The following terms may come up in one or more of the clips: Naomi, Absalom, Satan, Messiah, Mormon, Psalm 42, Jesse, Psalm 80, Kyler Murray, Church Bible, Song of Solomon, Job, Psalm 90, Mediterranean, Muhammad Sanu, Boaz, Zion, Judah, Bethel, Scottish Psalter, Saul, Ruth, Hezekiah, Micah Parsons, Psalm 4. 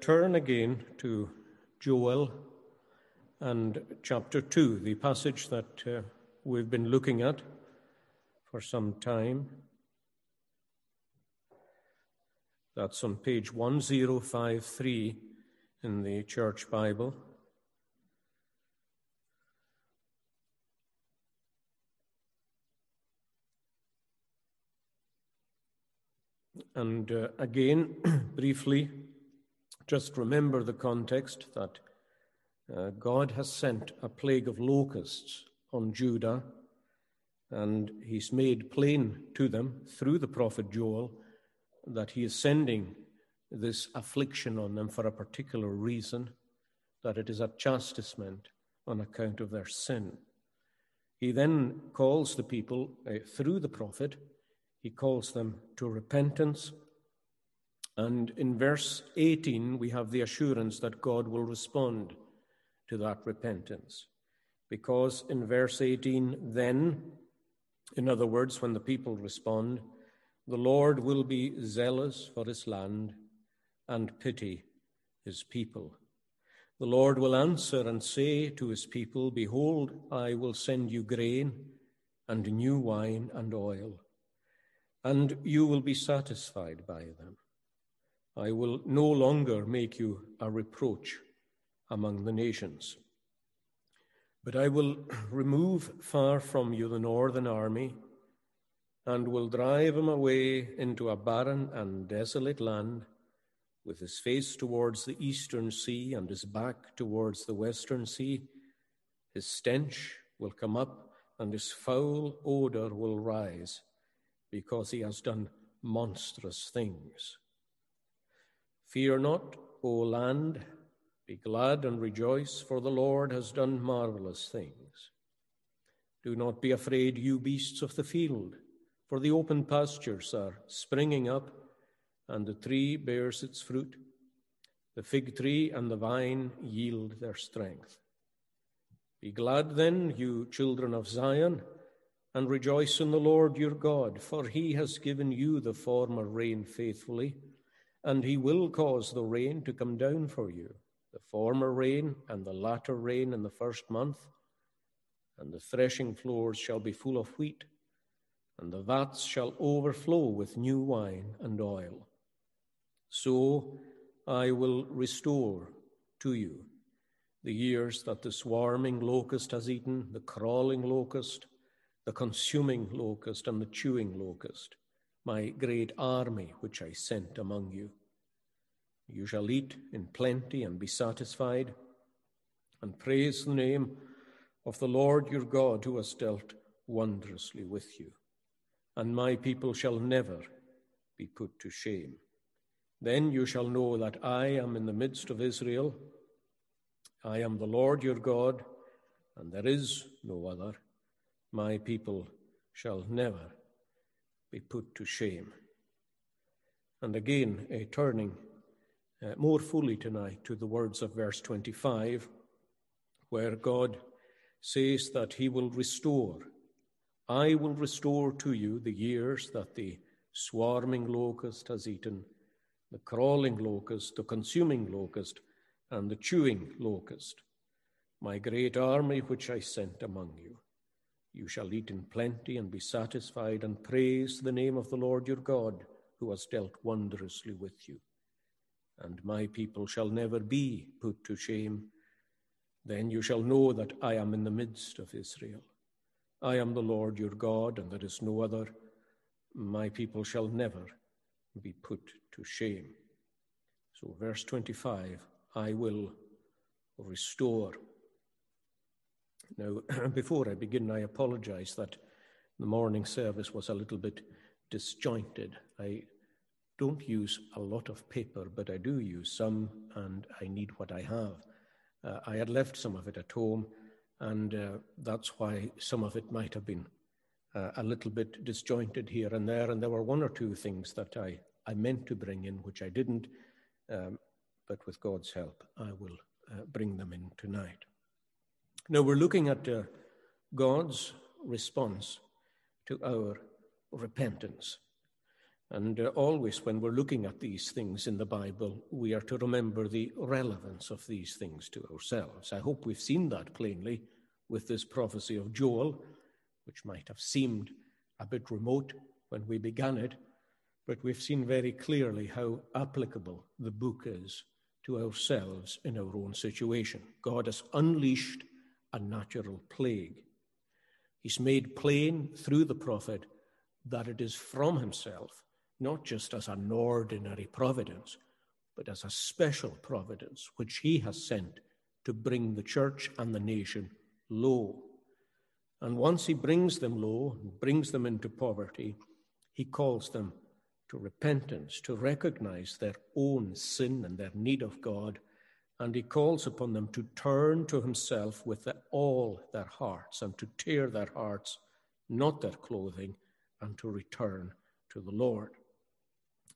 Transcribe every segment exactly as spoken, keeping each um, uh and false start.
turn again to Joel and chapter two, the passage that uh, we've been looking at for some time. That's on page ten fifty-three in the Church Bible. And uh, again, briefly, just remember the context that uh, God has sent a plague of locusts on Judah, and he's made plain to them through the prophet Joel that he is sending this affliction on them for a particular reason, that it is a chastisement on account of their sin. He then calls the people uh, through the prophet. He calls them to repentance. And in verse eighteen, we have the assurance that God will respond to that repentance. Because in verse eighteen, then, in other words, when the people respond, the Lord will be zealous for his land and pity his people. The Lord will answer and say to his people, "Behold, I will send you grain and new wine and oil, and you will be satisfied by them. I will no longer make you a reproach among the nations. But I will remove far from you the northern army and will drive him away into a barren and desolate land, with his face towards the eastern sea and his back towards the western sea. His stench will come up and his foul odor will rise, because he has done monstrous things. Fear not, O land, be glad and rejoice, for the Lord has done marvelous things. Do not be afraid, you beasts of the field, for the open pastures are springing up, and the tree bears its fruit. The fig tree and the vine yield their strength. Be glad then, you children of Zion, and rejoice in the Lord your God, for he has given you the former rain faithfully, and he will cause the rain to come down for you, the former rain and the latter rain in the first month, and the threshing floors shall be full of wheat, and the vats shall overflow with new wine and oil. So I will restore to you the years that the swarming locust has eaten, the crawling locust, the consuming locust, and the chewing locust, my great army which I sent among you. You shall eat in plenty and be satisfied, and praise the name of the Lord your God, who has dealt wondrously with you. And my people shall never be put to shame. Then you shall know that I am in the midst of Israel. I am the Lord your God, and there is no other. My people shall never be put to shame." And again, a turning uh, more fully tonight to the words of verse twenty-five, where God says that he will restore. I will restore to you the years that the swarming locust has eaten, the crawling locust, the consuming locust, and the chewing locust, my great army which I sent among you. You shall eat in plenty and be satisfied, and praise the name of the Lord your God, who has dealt wondrously with you. And my people shall never be put to shame. Then you shall know that I am in the midst of Israel. I am the Lord your God, and there is no other. My people shall never be put to shame. So verse twenty-five, I will restore. Now, before I begin, I apologize that the morning service was a little bit disjointed. I don't use a lot of paper, but I do use some, and I need what I have. Uh, I had left some of it at home, and uh, that's why some of it might have been uh, a little bit disjointed here and there, and there were one or two things that I, I meant to bring in, which I didn't, um, but with God's help, I will uh, bring them in tonight. Now, we're looking at uh, God's response to our repentance. And uh, always when we're looking at these things in the Bible, we are to remember the relevance of these things to ourselves. I hope we've seen that plainly with this prophecy of Joel, which might have seemed a bit remote when we began it, but we've seen very clearly how applicable the book is to ourselves in our own situation. God has unleashed a natural plague. He's made plain through the prophet that it is from himself, not just as an ordinary providence, but as a special providence which he has sent to bring the church and the nation low. And once he brings them low, brings them into poverty, he calls them to repentance, to recognize their own sin and their need of God, and he calls upon them to turn to himself with all their hearts and to tear their hearts, not their clothing, and to return to the Lord.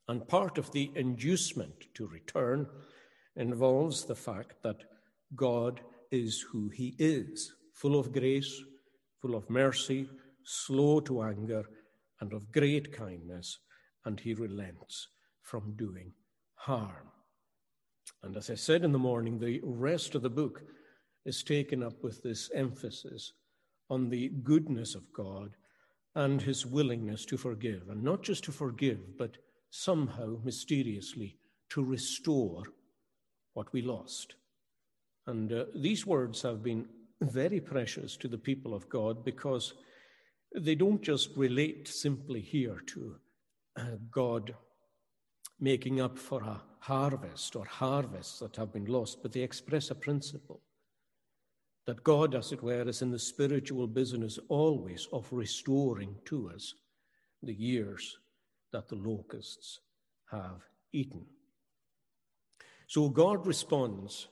And part of the inducement to return involves the fact that God is who he is, full of grace, full of mercy, slow to anger, and of great kindness, and he relents from doing harm. And as I said in the morning, the rest of the book is taken up with this emphasis on the goodness of God and his willingness to forgive, and not just to forgive, but somehow mysteriously to restore what we lost. And uh, these words have been very precious to the people of God because they don't just relate simply here to uh, God making up for a harvest or harvests that have been lost, but they express a principle that God, as it were, is in the spiritual business always of restoring to us the years that the locusts have eaten. So God responds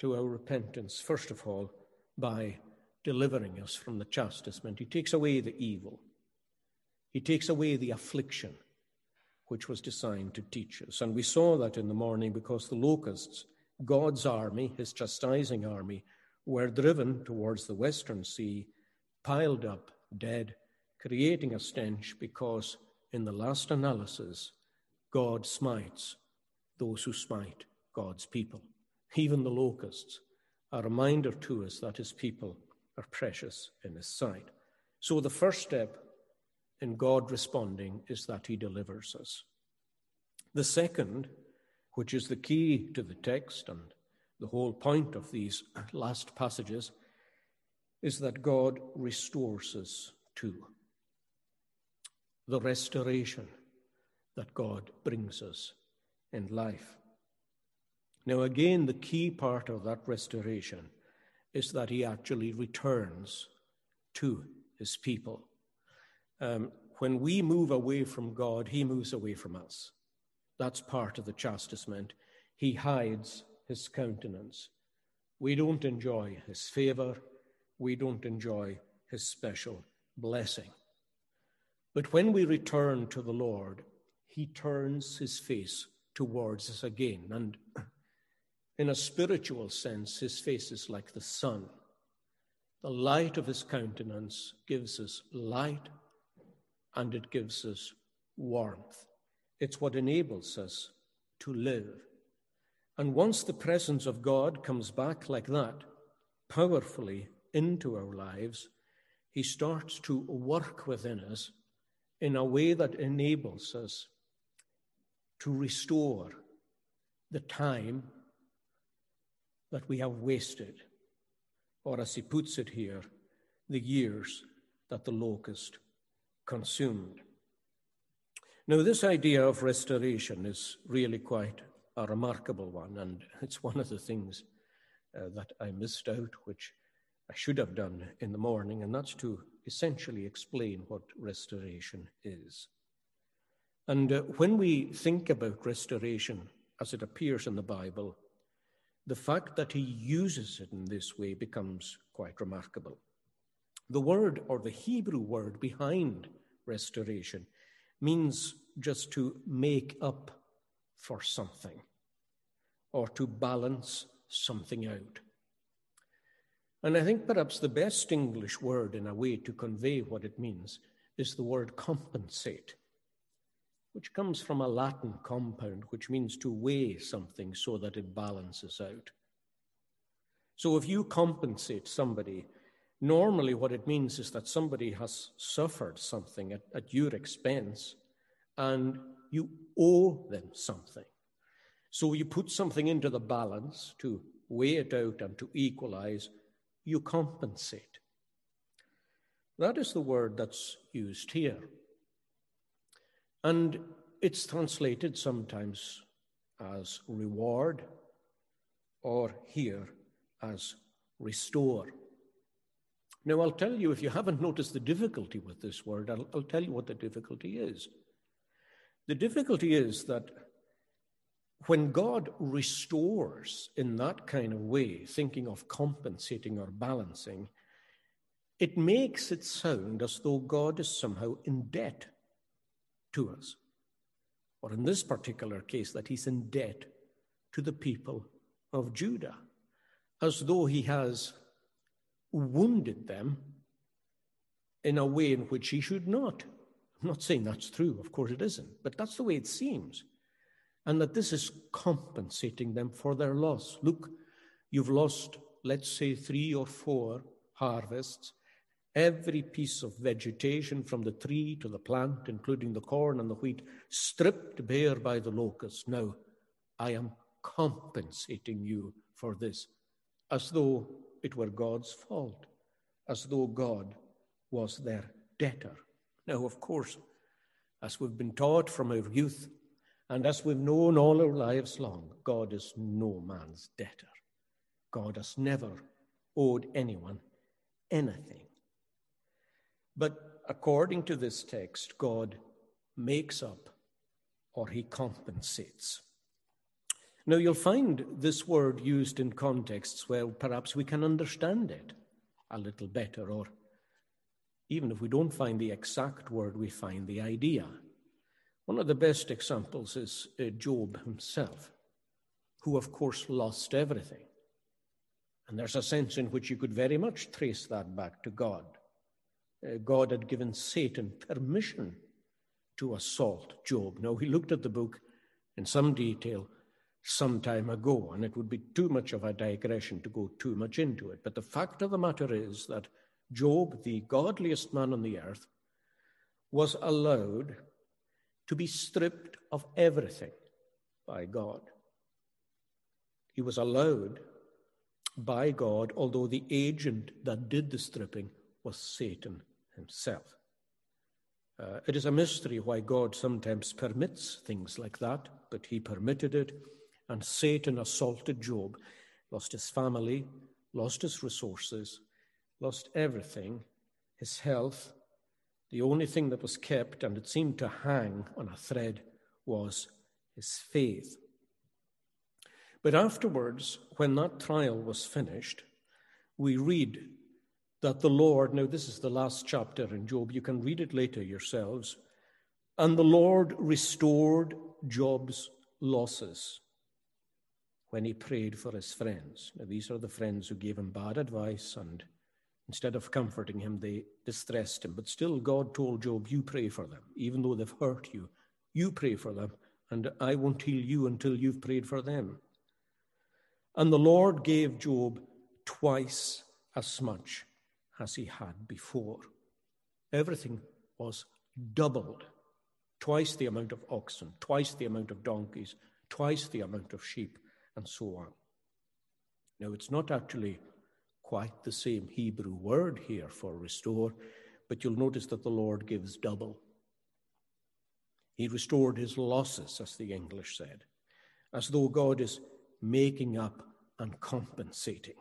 to our repentance, first of all, by delivering us from the chastisement. He takes away the evil. He takes away the affliction, which was designed to teach us. And we saw that in the morning because the locusts, God's army, his chastising army, were driven towards the Western Sea, piled up dead, creating a stench because, in the last analysis, God smites those who smite God's people. Even the locusts are a reminder to us that his people are precious in his sight. So the first step in God responding is that he delivers us. The second, which is the key to the text and the whole point of these last passages, is that God restores us to. The restoration that God brings us in life. Now again, the key part of that restoration is that he actually returns to his people. Um, when we move away from God, he moves away from us. That's part of the chastisement. He hides his countenance. We don't enjoy his favor. We don't enjoy his special blessing. But when we return to the Lord, he turns his face towards us again. And in a spiritual sense, his face is like the sun. The light of his countenance gives us light and it gives us warmth. It's what enables us to live. And once the presence of God comes back like that, powerfully into our lives, he starts to work within us in a way that enables us to restore the time that we have wasted, or as he puts it here, the years that the locust consumed. Now, this idea of restoration is really quite a remarkable one, and it's one of the things uh, that I missed out, which I should have done in the morning, and that's to essentially explain what restoration is. And uh, when we think about restoration as it appears in the Bible, the fact that he uses it in this way becomes quite remarkable. The word, or the Hebrew word behind restoration, means just to make up for something, or to balance something out. And I think perhaps the best English word in a way to convey what it means is the word compensate. which comes from a Latin compound, which means to weigh something so that it balances out. So if you compensate somebody, normally what it means is that somebody has suffered something at, at your expense, and you owe them something. So you put something into the balance to weigh it out and to equalize. You compensate. That is the word that's used here. And it's translated sometimes as reward, or here as restore. Now, I'll tell you, if you haven't noticed the difficulty with this word, I'll, I'll tell you what the difficulty is. The difficulty is that when God restores in that kind of way, thinking of compensating or balancing, it makes it sound as though God is somehow in debt to us, or in this particular case, that he's in debt to the people of Judah, as though he has wounded them in a way in which he should not. I'm not saying that's true, of course it isn't, but that's the way it seems, and that this is compensating them for their loss. Look, you've lost, let's say, three or four harvests. Every piece of vegetation from the tree to the plant, including the corn and the wheat, stripped bare by the locusts. Now, I am compensating you for this, as though it were God's fault, as though God was their debtor. Now, of course, as we've been taught from our youth, and as we've known all our lives long, God is no man's debtor. God has never owed anyone anything. But according to this text, God makes up, or he compensates. Now, you'll find this word used in contexts where perhaps we can understand it a little better, or even if we don't find the exact word, we find the idea. One of the best examples is Job himself, who, of course, lost everything. And there's a sense in which you could very much trace that back to God. God had given Satan permission to assault Job. Now, he looked at the book in some detail some time ago, and it would be too much of a digression to go too much into it. But the fact of the matter is that Job, the godliest man on the earth, was allowed to be stripped of everything by God. He was allowed by God, although the agent that did the stripping was Satan himself. Uh, it is a mystery why God sometimes permits things like that, but he permitted it, and Satan assaulted Job, lost his family, lost his resources, lost everything, his health. The only thing that was kept, and it seemed to hang on a thread, was his faith. But afterwards, when that trial was finished, we read that the Lord, now this is the last chapter in Job, you can read it later yourselves, and the Lord restored Job's losses when he prayed for his friends. Now, these are the friends who gave him bad advice, and instead of comforting him, they distressed him. But still, God told Job, you pray for them, even though they've hurt you. You pray for them, and I won't heal you until you've prayed for them. And the Lord gave Job twice as much as he had before. Everything was doubled. Twice the amount of oxen, twice the amount of donkeys, twice the amount of sheep, and so on. Now, it's not actually quite the same Hebrew word here for restore, but you'll notice that the Lord gives double. He restored his losses, as the English said, as though God is making up and compensating.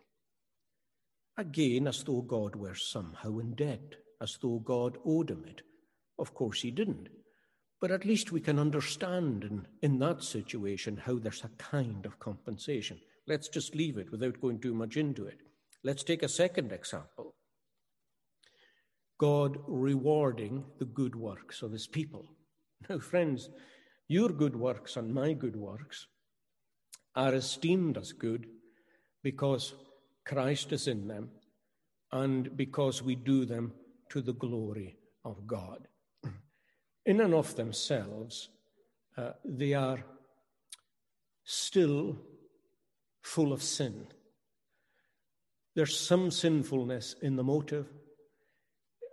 Again, as though God were somehow in debt, as though God owed him it. Of course he didn't. But at least we can understand in, in that situation how there's a kind of compensation. Let's just leave it without going too much into it. Let's take a second example. God rewarding the good works of his people. Now, friends, your good works and my good works are esteemed as good because Christ is in them, and because we do them to the glory of God. In and of themselves, uh, they are still full of sin. There's some sinfulness in the motive.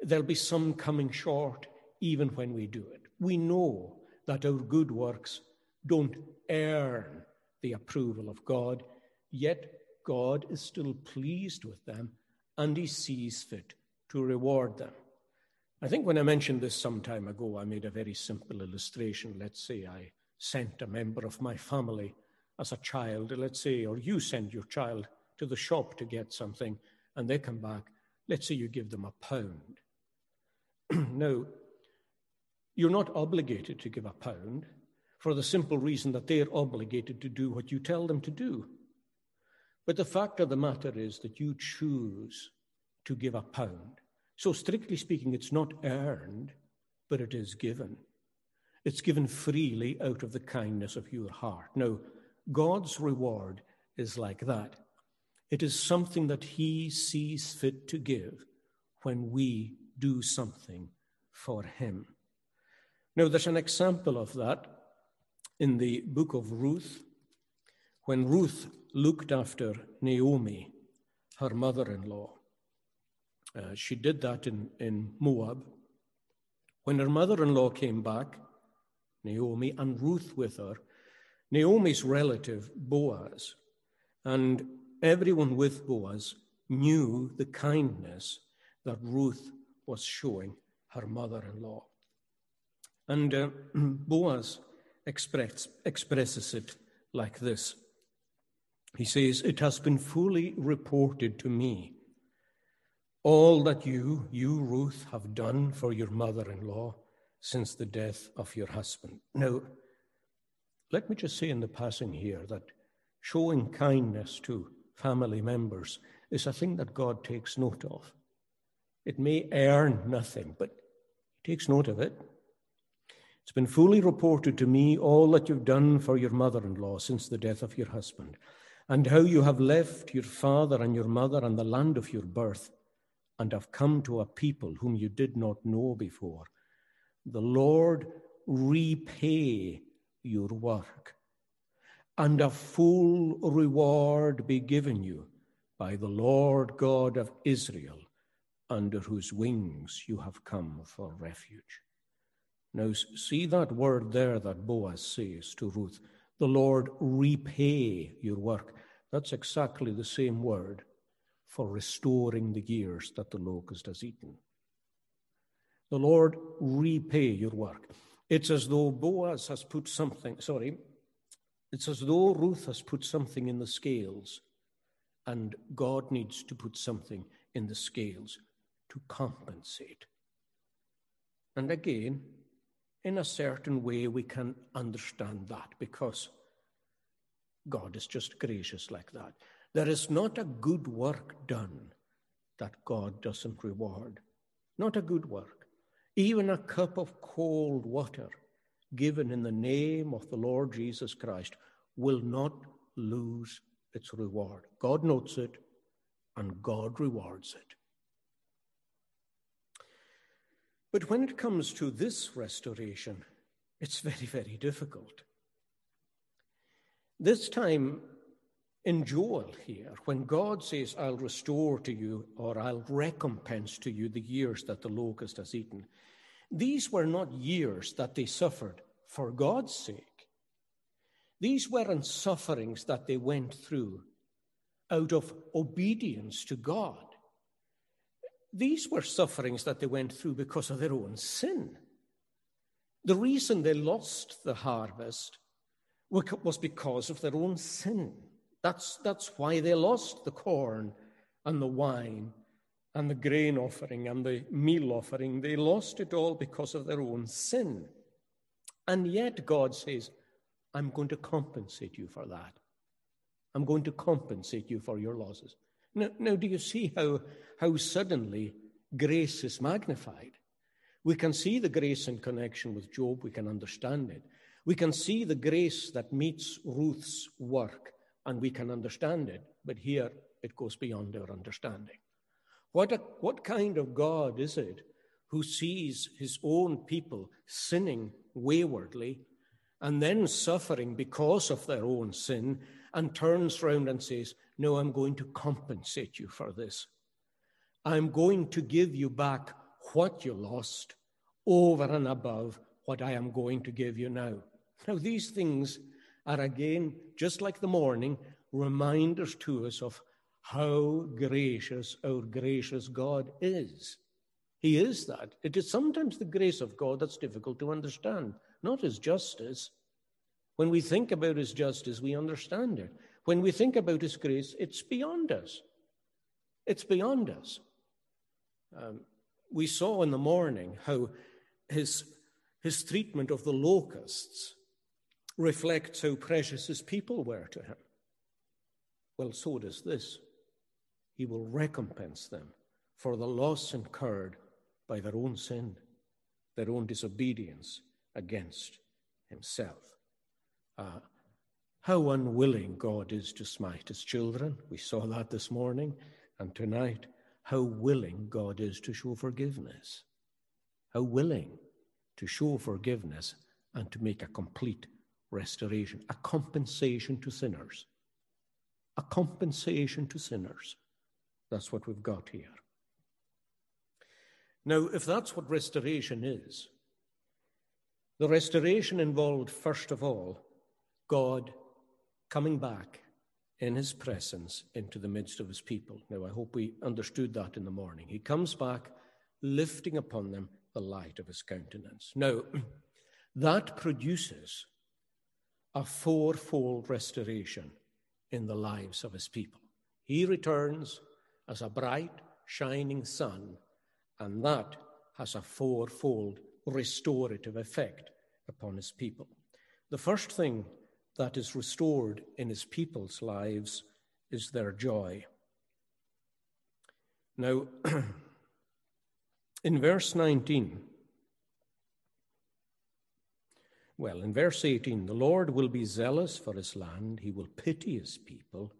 There'll be some coming short even when we do it. We know that our good works don't earn the approval of God, yet God is still pleased with them and he sees fit to reward them. I think when I mentioned this some time ago, I made a very simple illustration. Let's say I sent a member of my family as a child, let's say, or you send your child to the shop to get something and they come back. Let's say you give them a pound. Now, you're not obligated to give a pound for the simple reason that they're obligated to do what you tell them to do. But the fact of the matter is that you choose to give a pound. So strictly speaking, it's not earned, but it is given. It's given freely out of the kindness of your heart. Now, God's reward is like that. It is something that he sees fit to give when we do something for him. Now, there's an example of that in the book of Ruth, when Ruth looked after Naomi, her mother-in-law. Uh, she did that in, in Moab. When her mother-in-law came back, Naomi and Ruth with her, Naomi's relative, Boaz, and everyone with Boaz knew the kindness that Ruth was showing her mother-in-law. And uh, Boaz express, expresses it like this. He says, "It has been fully reported to me all that you, you Ruth, have done for your mother-in-law since the death of your husband." Now, let me just say in the passing here that showing kindness to family members is a thing that God takes note of. It may earn nothing, but he takes note of it. "It's been fully reported to me all that you've done for your mother-in-law since the death of your husband, and how you have left your father and your mother and the land of your birth, and have come to a people whom you did not know before. The Lord repay your work, and a full reward be given you by the Lord God of Israel, under whose wings you have come for refuge." Now see that word there that Boaz says to Ruth, "The Lord repay your work." That's exactly the same word for restoring the years that the locust has eaten. The Lord repay your work. It's as though Boaz has put something, sorry, it's as though Ruth has put something in the scales, and God needs to put something in the scales to compensate. And again, in a certain way, we can understand that because God is just gracious like that. There is not a good work done that God doesn't reward. Not a good work. Even a cup of cold water given in the name of the Lord Jesus Christ will not lose its reward. God notes it and God rewards it. But when it comes to this restoration, it's very, very difficult. This time, in Joel here, when God says, "I'll restore to you," or "I'll recompense to you the years that the locust has eaten," these were not years that they suffered for God's sake. These weren't sufferings that they went through out of obedience to God. These were sufferings that they went through because of their own sin. The reason they lost the harvest was because of their own sin. That's, that's why they lost the corn and the wine and the grain offering and the meal offering. They lost it all because of their own sin. And yet God says, "I'm going to compensate you for that. I'm going to compensate you for your losses." Now, now do you see how, how suddenly grace is magnified? We can see the grace in connection with Job. We can understand it. We can see the grace that meets Ruth's work, and we can understand it, but here it goes beyond our understanding. What a, what kind of God is it who sees his own people sinning waywardly and then suffering because of their own sin, and turns round and says, no, I'm going to compensate you for this. I'm going to give you back what you lost over and above what I am going to give you now. Now, these things are, again, just like the morning, reminders to us of how gracious our gracious God is. He is that. It is sometimes the grace of God that's difficult to understand, not his justice. When we think about his justice, we understand it. When we think about his grace, it's beyond us. It's beyond us. Um, we saw in the morning how his, his treatment of the locusts reflects how precious his people were to him. Well, so does this. He will recompense them for the loss incurred by their own sin, their own disobedience against himself. Uh, how unwilling God is to smite his children. We saw that this morning. And tonight, how willing God is to show forgiveness. How willing to show forgiveness and to make a complete restoration, a compensation to sinners. A compensation to sinners. That's what we've got here. Now, if that's what restoration is, the restoration involved, first of all, God coming back in his presence into the midst of his people. Now, I hope we understood that in the morning. He comes back, lifting upon them the light of his countenance. Now, that produces a fourfold restoration in the lives of his people. He returns as a bright, shining sun, and that has a fourfold restorative effect upon his people. The first thing that is restored in his people's lives is their joy. Now, in verse nineteen, well, in verse eighteen, the Lord will be zealous for his land. He will pity his people.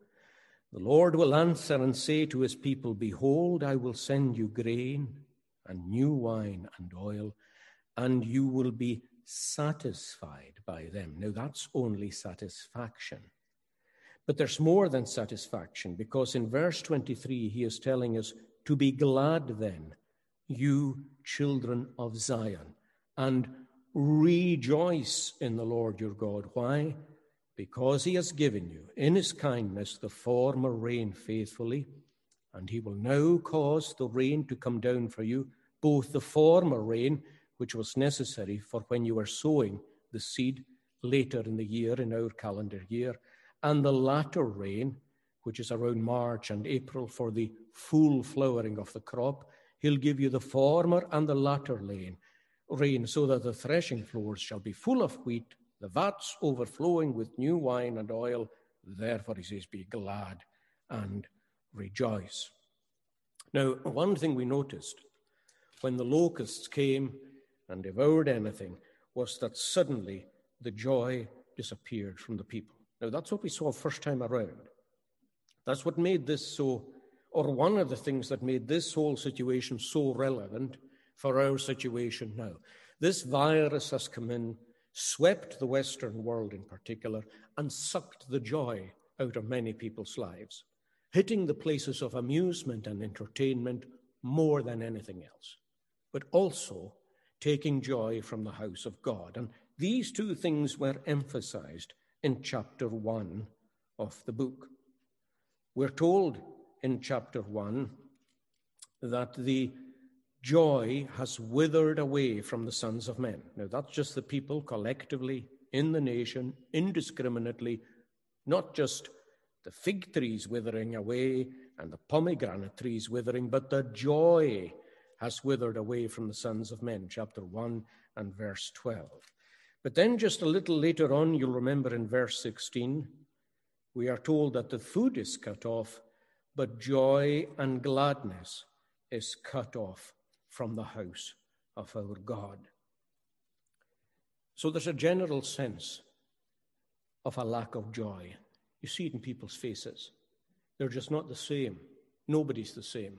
The Lord will answer and say to his people, behold, I will send you grain and new wine and oil, and you will be satisfied by them. Now, that's only satisfaction. But there's more than satisfaction, because in verse twenty-three, he is telling us to be glad then, you children of Zion, and rejoice in the Lord your God. Why? Because he has given you in his kindness the former rain faithfully, and he will now cause the rain to come down for you, both the former rain, which was necessary for when you were sowing the seed later in the year, in our calendar year, and the latter rain, which is around March and April for the full flowering of the crop. He'll give you the former and the latter rain, rain so that the threshing floors shall be full of wheat, the vats overflowing with new wine and oil. Therefore, he says, be glad and rejoice. Now, one thing we noticed when the locusts came and devoured anything, was that suddenly the joy disappeared from the people. Now, that's what we saw first time around. That's what made this so, or one of the things that made this whole situation so relevant for our situation now. This virus has come in, swept the Western world in particular, and sucked the joy out of many people's lives, hitting the places of amusement and entertainment more than anything else, but also taking joy from the house of God. And these two things were emphasized in chapter one of the book. We're told in chapter one that the joy has withered away from the sons of men. Now, that's just the people collectively in the nation, indiscriminately, not just the fig trees withering away and the pomegranate trees withering, but the joy has withered away from the sons of men, chapter one and verse twelve. But then just a little later on, you'll remember in verse sixteen, we are told that the food is cut off, but joy and gladness is cut off from the house of our God. So there's a general sense of a lack of joy. You see it in people's faces. They're just not the same. Nobody's the same.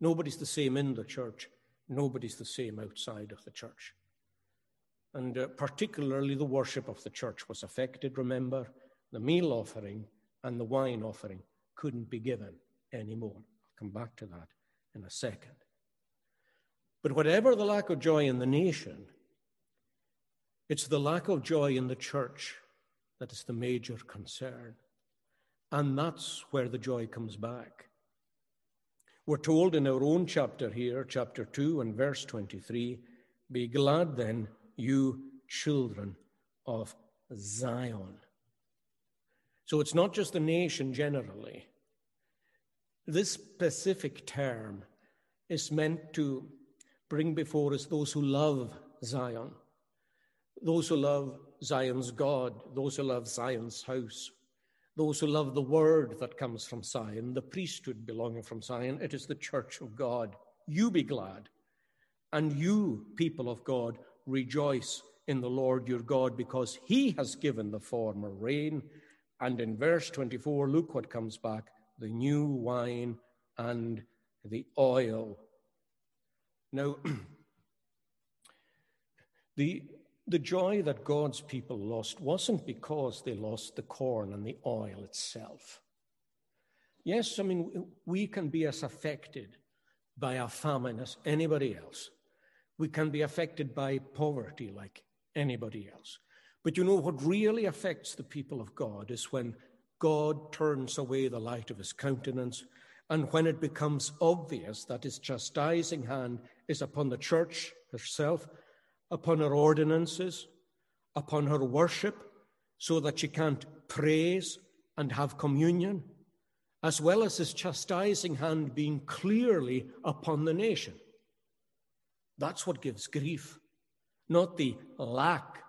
Nobody's the same in the church. Nobody's the same outside of the church. and uh, particularly the worship of the church was affected. Remember, the meal offering and the wine offering couldn't be given anymore. I'll come back to that in a second. But whatever the lack of joy in the nation, it's the lack of joy in the church that is the major concern. And that's where the joy comes back. We're told in our own chapter here, chapter two and verse twenty-three, "Be glad then, you children of Zion." So it's not just the nation generally. This specific term is meant to bring before us those who love Zion, those who love Zion's God, those who love Zion's house, those who love the word that comes from Zion, the priesthood belonging from Zion. It is the church of God. You be glad, and you, people of God, rejoice in the Lord your God, because he has given the former rain. And in verse twenty-four, look what comes back: the new wine and the oil. Now, the The joy that God's people lost wasn't because they lost the corn and the oil itself. Yes, I mean, we can be as affected by a famine as anybody else. We can be affected by poverty like anybody else. But you know what really affects the people of God is when God turns away the light of his countenance, and when it becomes obvious that his chastising hand is upon the church herself, upon her ordinances, upon her worship, so that she can't praise and have communion, as well as his chastising hand being clearly upon the nation. That's what gives grief, not the lack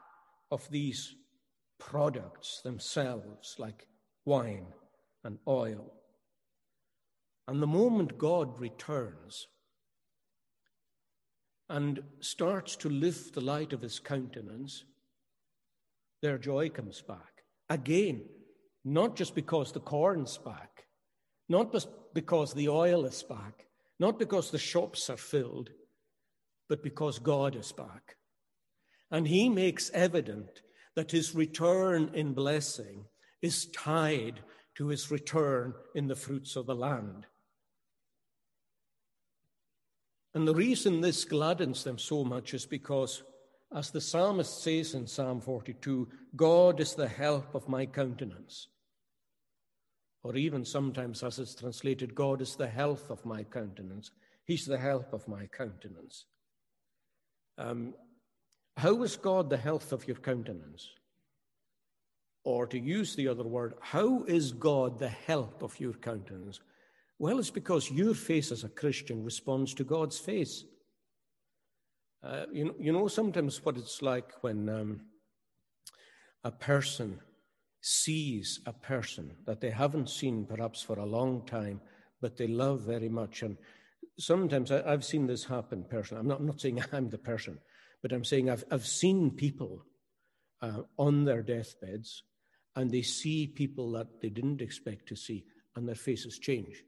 of these products themselves, like wine and oil. And the moment God returns and starts to lift the light of his countenance, their joy comes back. Again, not just because the corn's back, not just because the oil is back, not because the shops are filled, but because God is back. And he makes evident that his return in blessing is tied to his return in the fruits of the land. And the reason this gladdens them so much is because, as the psalmist says in Psalm forty-two, God is the help of my countenance. Or even sometimes, as it's translated, God is the health of my countenance. He's the help of my countenance. Um, how is God the health of your countenance? Or to use the other word, how is God the help of your countenance? Well, it's because your face as a Christian responds to God's face. Uh, you know, you know sometimes what it's like when um, a person sees a person that they haven't seen perhaps for a long time, but they love very much. And sometimes I, I've seen this happen personally. I'm not, I'm not saying I'm the person, but I'm saying I've, I've seen people uh, on their deathbeds, and they see people that they didn't expect to see, and their faces change.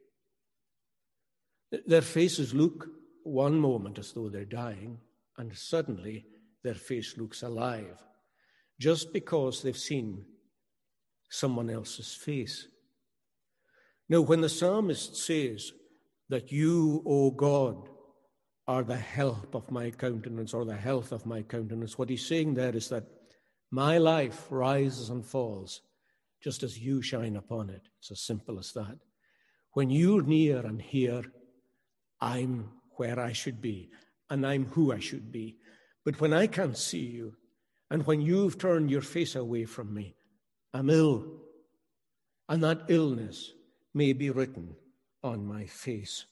Their faces look one moment as though they're dying, and suddenly their face looks alive, just because they've seen someone else's face. Now, when the psalmist says that you, O God, are the help of my countenance, or the health of my countenance, what he's saying there is that my life rises and falls just as you shine upon it. It's as simple as that. When you're near and here, I'm where I should be, and I'm who I should be. But when I can't see you, and when you've turned your face away from me, I'm ill, and that illness may be written on my face.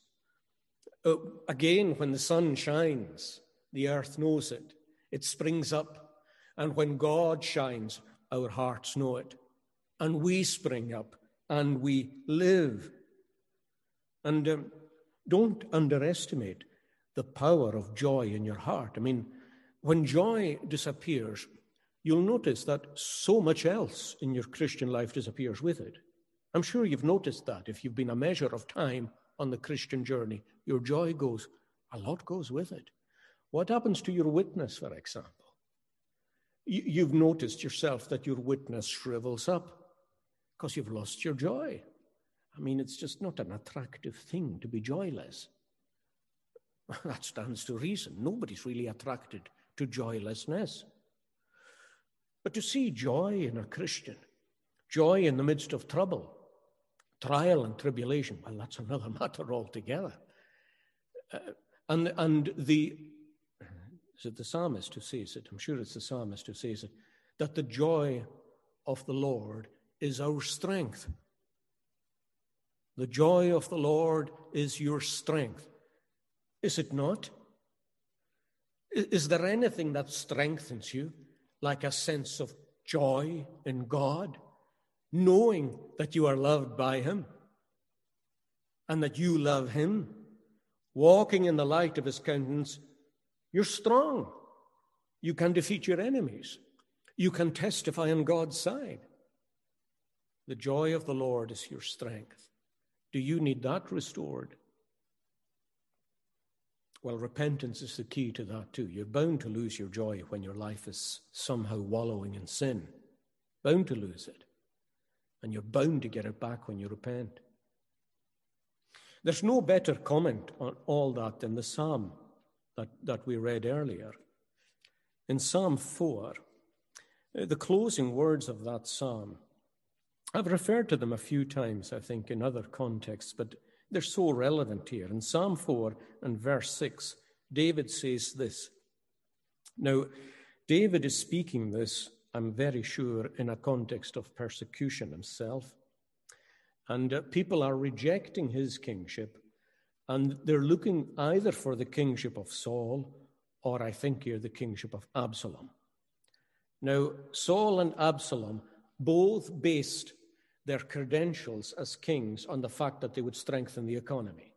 Uh, again, when the sun shines, the earth knows it. It springs up, and when God shines, our hearts know it. And we spring up, and we live. And um, don't underestimate the power of joy in your heart. I mean, when joy disappears, you'll notice that so much else in your Christian life disappears with it. I'm sure you've noticed that. If you've been a measure of time on the Christian journey, your joy goes, a lot goes with it. What happens to your witness, for example? You've noticed yourself that your witness shrivels up because you've lost your joy. I mean, it's just not an attractive thing to be joyless. That stands to reason. Nobody's really attracted to joylessness. But to see joy in a Christian, joy in the midst of trouble, trial and tribulation, well, that's another matter altogether. Uh, and and the, is it the psalmist who says it? I'm sure it's the psalmist who says it, that the joy of the Lord is our strength. The joy of the Lord is your strength. Is it not? Is there anything that strengthens you like a sense of joy in God, knowing that you are loved by Him and that you love Him, walking in the light of His countenance? You're strong. You can defeat your enemies. You can testify on God's side. The joy of the Lord is your strength. Do you need that restored? Well, repentance is the key to that too. You're bound to lose your joy when your life is somehow wallowing in sin. Bound to lose it. And you're bound to get it back when you repent. There's no better comment on all that than the psalm that, that we read earlier. In Psalm four, the closing words of that psalm, I've referred to them a few times, I think, in other contexts, but they're so relevant here. In Psalm four and verse six, David says this. Now, David is speaking this, I'm very sure, in a context of persecution himself. And uh, people are rejecting his kingship, and they're looking either for the kingship of Saul or, I think here, the kingship of Absalom. Now, Saul and Absalom both based their credentials as kings on the fact that they would strengthen the economy.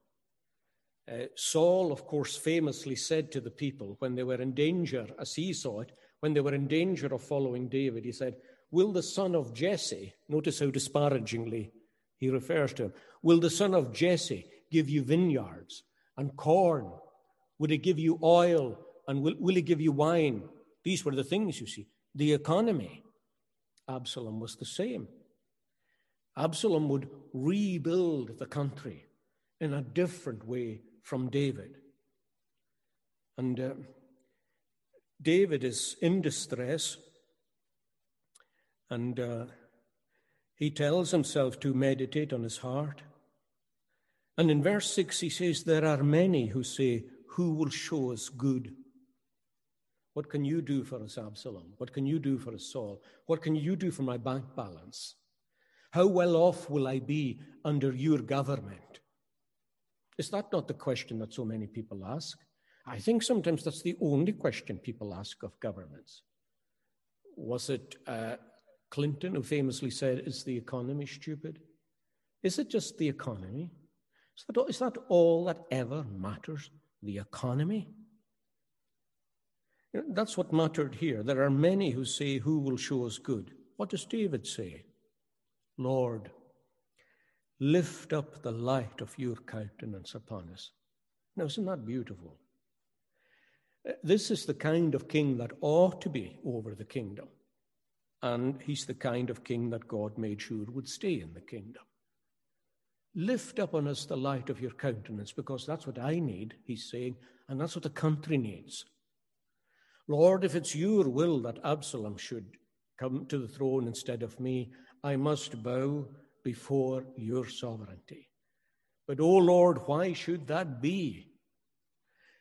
Uh, Saul, of course, famously said to the people when they were in danger, as he saw it, when they were in danger of following David, he said, will the son of Jesse, notice how disparagingly he refers to him, will the son of Jesse give you vineyards and corn? Would he give you oil? And will, will he give you wine? These were the things, you see. The economy. Absalom was the same. Absalom would rebuild the country in a different way from David. And uh, David is in distress, and uh, he tells himself to meditate on his heart. And in verse six he says, there are many who say, who will show us good? What can you do for us, Absalom? What can you do for us, Saul? What can you do for my bank balance? How well off will I be under your government? Is that not the question that so many people ask? I think sometimes that's the only question people ask of governments. Was it uh, Clinton who famously said, is the economy stupid? Is it just the economy? Is that all, is that, all that ever matters, the economy? You know, that's what mattered here. There are many who say, who will show us good? What does David say? Lord, lift up the light of your countenance upon us. Now, isn't that beautiful? This is the kind of king that ought to be over the kingdom. And he's the kind of king that God made sure would stay in the kingdom. Lift up on us the light of your countenance, because that's what I need, he's saying, and that's what the country needs. Lord, if it's your will that Absalom should come to the throne instead of me, I must bow before your sovereignty. But, oh Lord, why should that be?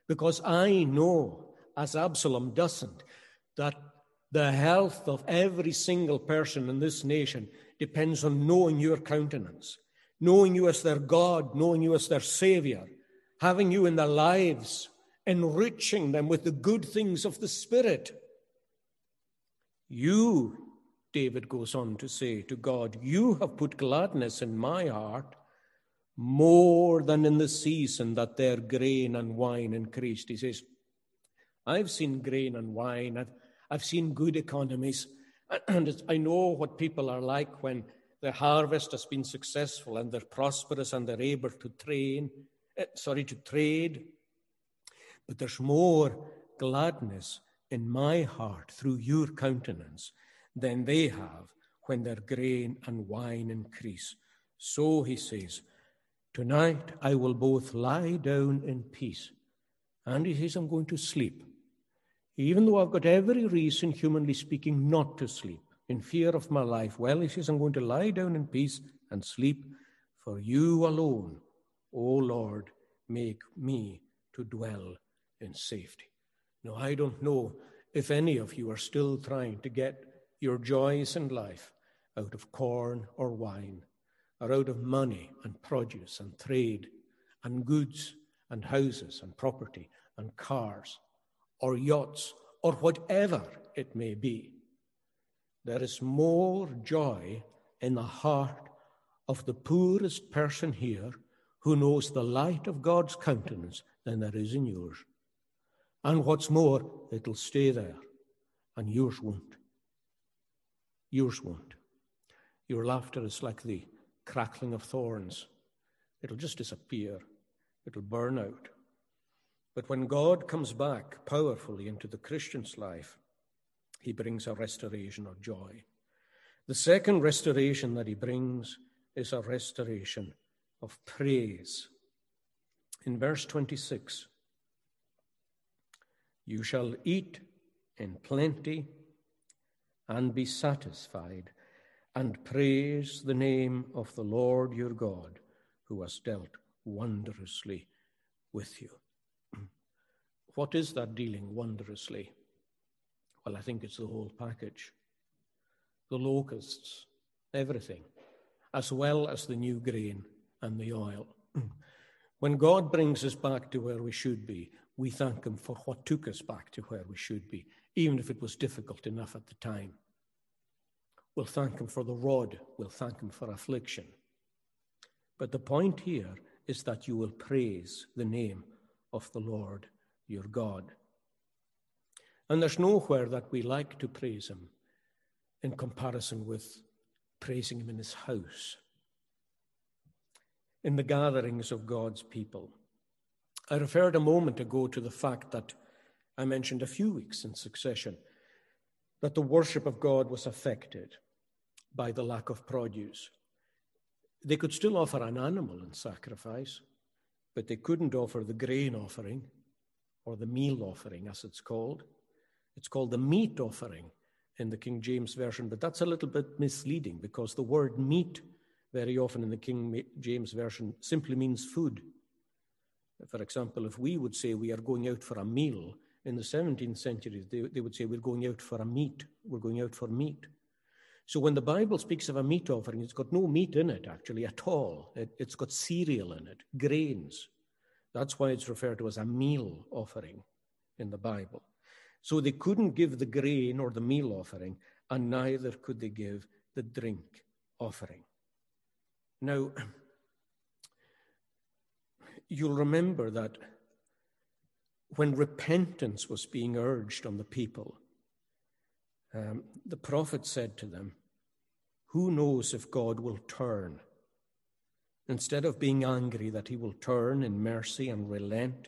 Because I know, as Absalom doesn't, that the health of every single person in this nation depends on knowing your countenance, knowing you as their God, knowing you as their Savior, having you in their lives, enriching them with the good things of the Spirit. You, David goes on to say to God, you have put gladness in my heart more than in the season that their grain and wine increased. He says, I've seen grain and wine. I've, I've seen good economies. And it's, I know what people are like when their harvest has been successful and they're prosperous and they're able to train, sorry, to trade. But there's more gladness in my heart through your countenance than they have when their grain and wine increase. So, he says, tonight I will both lie down in peace. And he says, I'm going to sleep. Even though I've got every reason, humanly speaking, not to sleep in fear of my life. Well, he says, I'm going to lie down in peace and sleep, for you alone, O Lord, make me to dwell in safety. Now, I don't know if any of you are still trying to get your joys in life out of corn or wine, or out of money and produce and trade and goods and houses and property and cars or yachts or whatever it may be. There is more joy in the heart of the poorest person here who knows the light of God's countenance than there is in yours. And what's more, it'll stay there, and yours won't. Yours won't. Your laughter is like the crackling of thorns. It'll just disappear. It'll burn out. But when God comes back powerfully into the Christian's life, he brings a restoration of joy. The second restoration that he brings is a restoration of praise. In verse twenty-six, you shall eat in plenty and be satisfied, and praise the name of the Lord your God, who has dealt wondrously with you. What is that dealing wondrously? Well, I think it's the whole package. The locusts, everything, as well as the new grain and the oil. When God brings us back to where we should be, we thank him for what took us back to where we should be, even if it was difficult enough at the time. We'll thank him for the rod. We'll thank him for affliction. But the point here is that you will praise the name of the Lord your God. And there's nowhere that we like to praise him in comparison with praising him in his house, in the gatherings of God's people. I referred a moment ago to the fact that I mentioned a few weeks in succession that the worship of God was affected by the lack of produce. They could still offer an animal in sacrifice, but they couldn't offer the grain offering or the meal offering, as it's called. It's called the meat offering in the King James Version, but that's a little bit misleading because the word meat very often in the King James Version simply means food. For example, if we would say we are going out for a meal, in the seventeenth century, they, they would say we're going out for a meat. We're going out for meat. So when the Bible speaks of a meat offering, it's got no meat in it, actually, at all. It, it's got cereal in it, grains. That's why it's referred to as a meal offering in the Bible. So they couldn't give the grain or the meal offering, and neither could they give the drink offering. Now, you'll remember that when repentance was being urged on the people, um, the prophet said to them, who knows if God will turn? Instead of being angry, that he will turn in mercy and relent.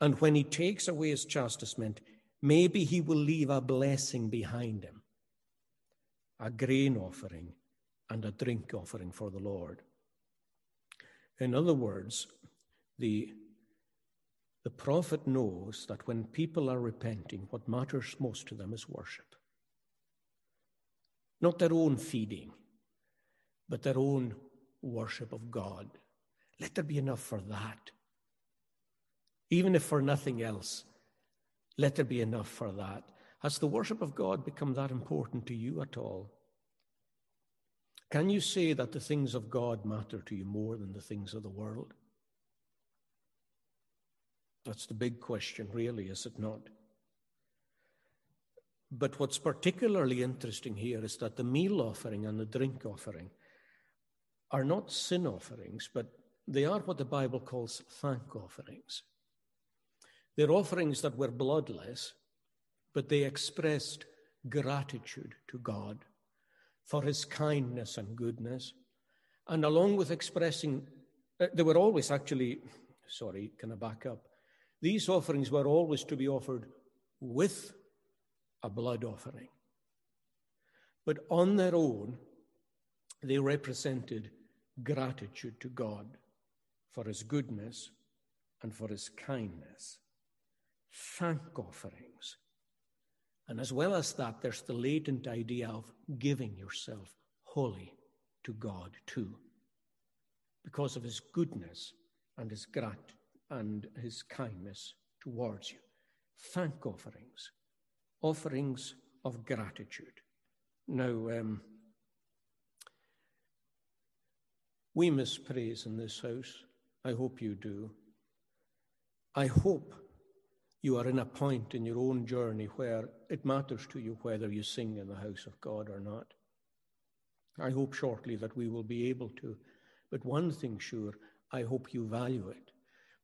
And when he takes away his chastisement, maybe he will leave a blessing behind him, a grain offering and a drink offering for the Lord. In other words, the, the prophet knows that when people are repenting, what matters most to them is worship. Not their own feeding, but their own worship of God. Let there be enough for that. Even if for nothing else, let there be enough for that. Has the worship of God become that important to you at all? Can you say that the things of God matter to you more than the things of the world? That's the big question, really, is it not? But what's particularly interesting here is that the meal offering and the drink offering are not sin offerings, but they are what the Bible calls thank offerings. They're offerings that were bloodless, but they expressed gratitude to God for his kindness and goodness. And along with expressing, they were always actually, sorry, can I back up? These offerings were always to be offered with a blood offering. But on their own, they represented gratitude to God for his goodness and for his kindness. Thank offerings. And as well as that, there's the latent idea of giving yourself wholly to God too, because of his goodness and his grat and his kindness towards you. Thank offerings, offerings of gratitude. Now, um, we miss praise in this house. I hope you do. I hope you are in a point in your own journey where it matters to you whether you sing in the house of God or not. I hope shortly that we will be able to. But one thing sure, I hope you value it.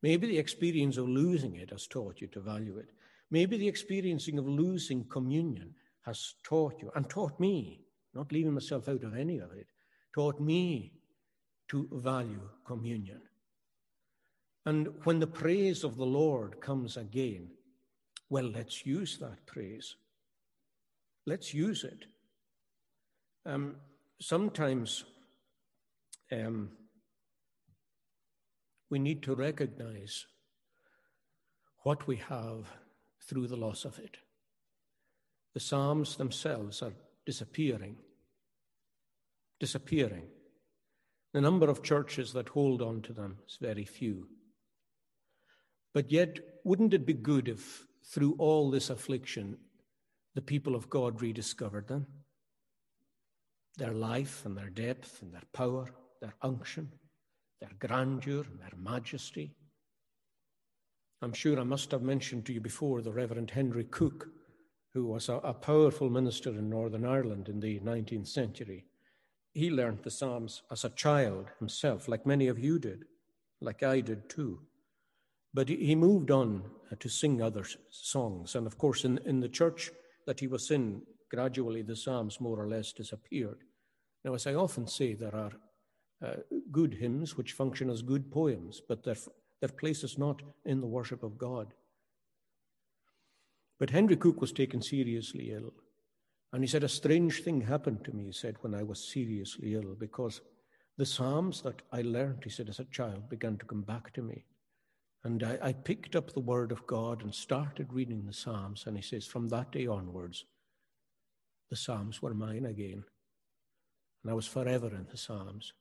Maybe the experience of losing it has taught you to value it. Maybe the experiencing of losing communion has taught you, and taught me, not leaving myself out of any of it, taught me to value communion. And when the praise of the Lord comes again, well, let's use that praise. Let's use it. Um, sometimes um, we need to recognize what we have through the loss of it. The Psalms themselves are disappearing, disappearing. The number of churches that hold on to them is very few. But yet, wouldn't it be good if, through all this affliction, the people of God rediscovered them? Their life and their depth and their power, their unction, their grandeur and their majesty. I'm sure I must have mentioned to you before the Reverend Henry Cook, who was a, a powerful minister in Northern Ireland in the nineteenth century. He learned the Psalms as a child himself, like many of you did, like I did too. But he moved on to sing other songs. And of course, in, in the church that he was in, gradually the Psalms more or less disappeared. Now, as I often say, there are uh, good hymns which function as good poems, but their, their place is not in the worship of God. But Henry Cook was taken seriously ill. And he said, a strange thing happened to me, he said, when I was seriously ill, because the Psalms that I learned, he said, as a child, began to come back to me. And I, I picked up the word of God and started reading the Psalms. And he says, from that day onwards, the Psalms were mine again. And I was forever in the Psalms.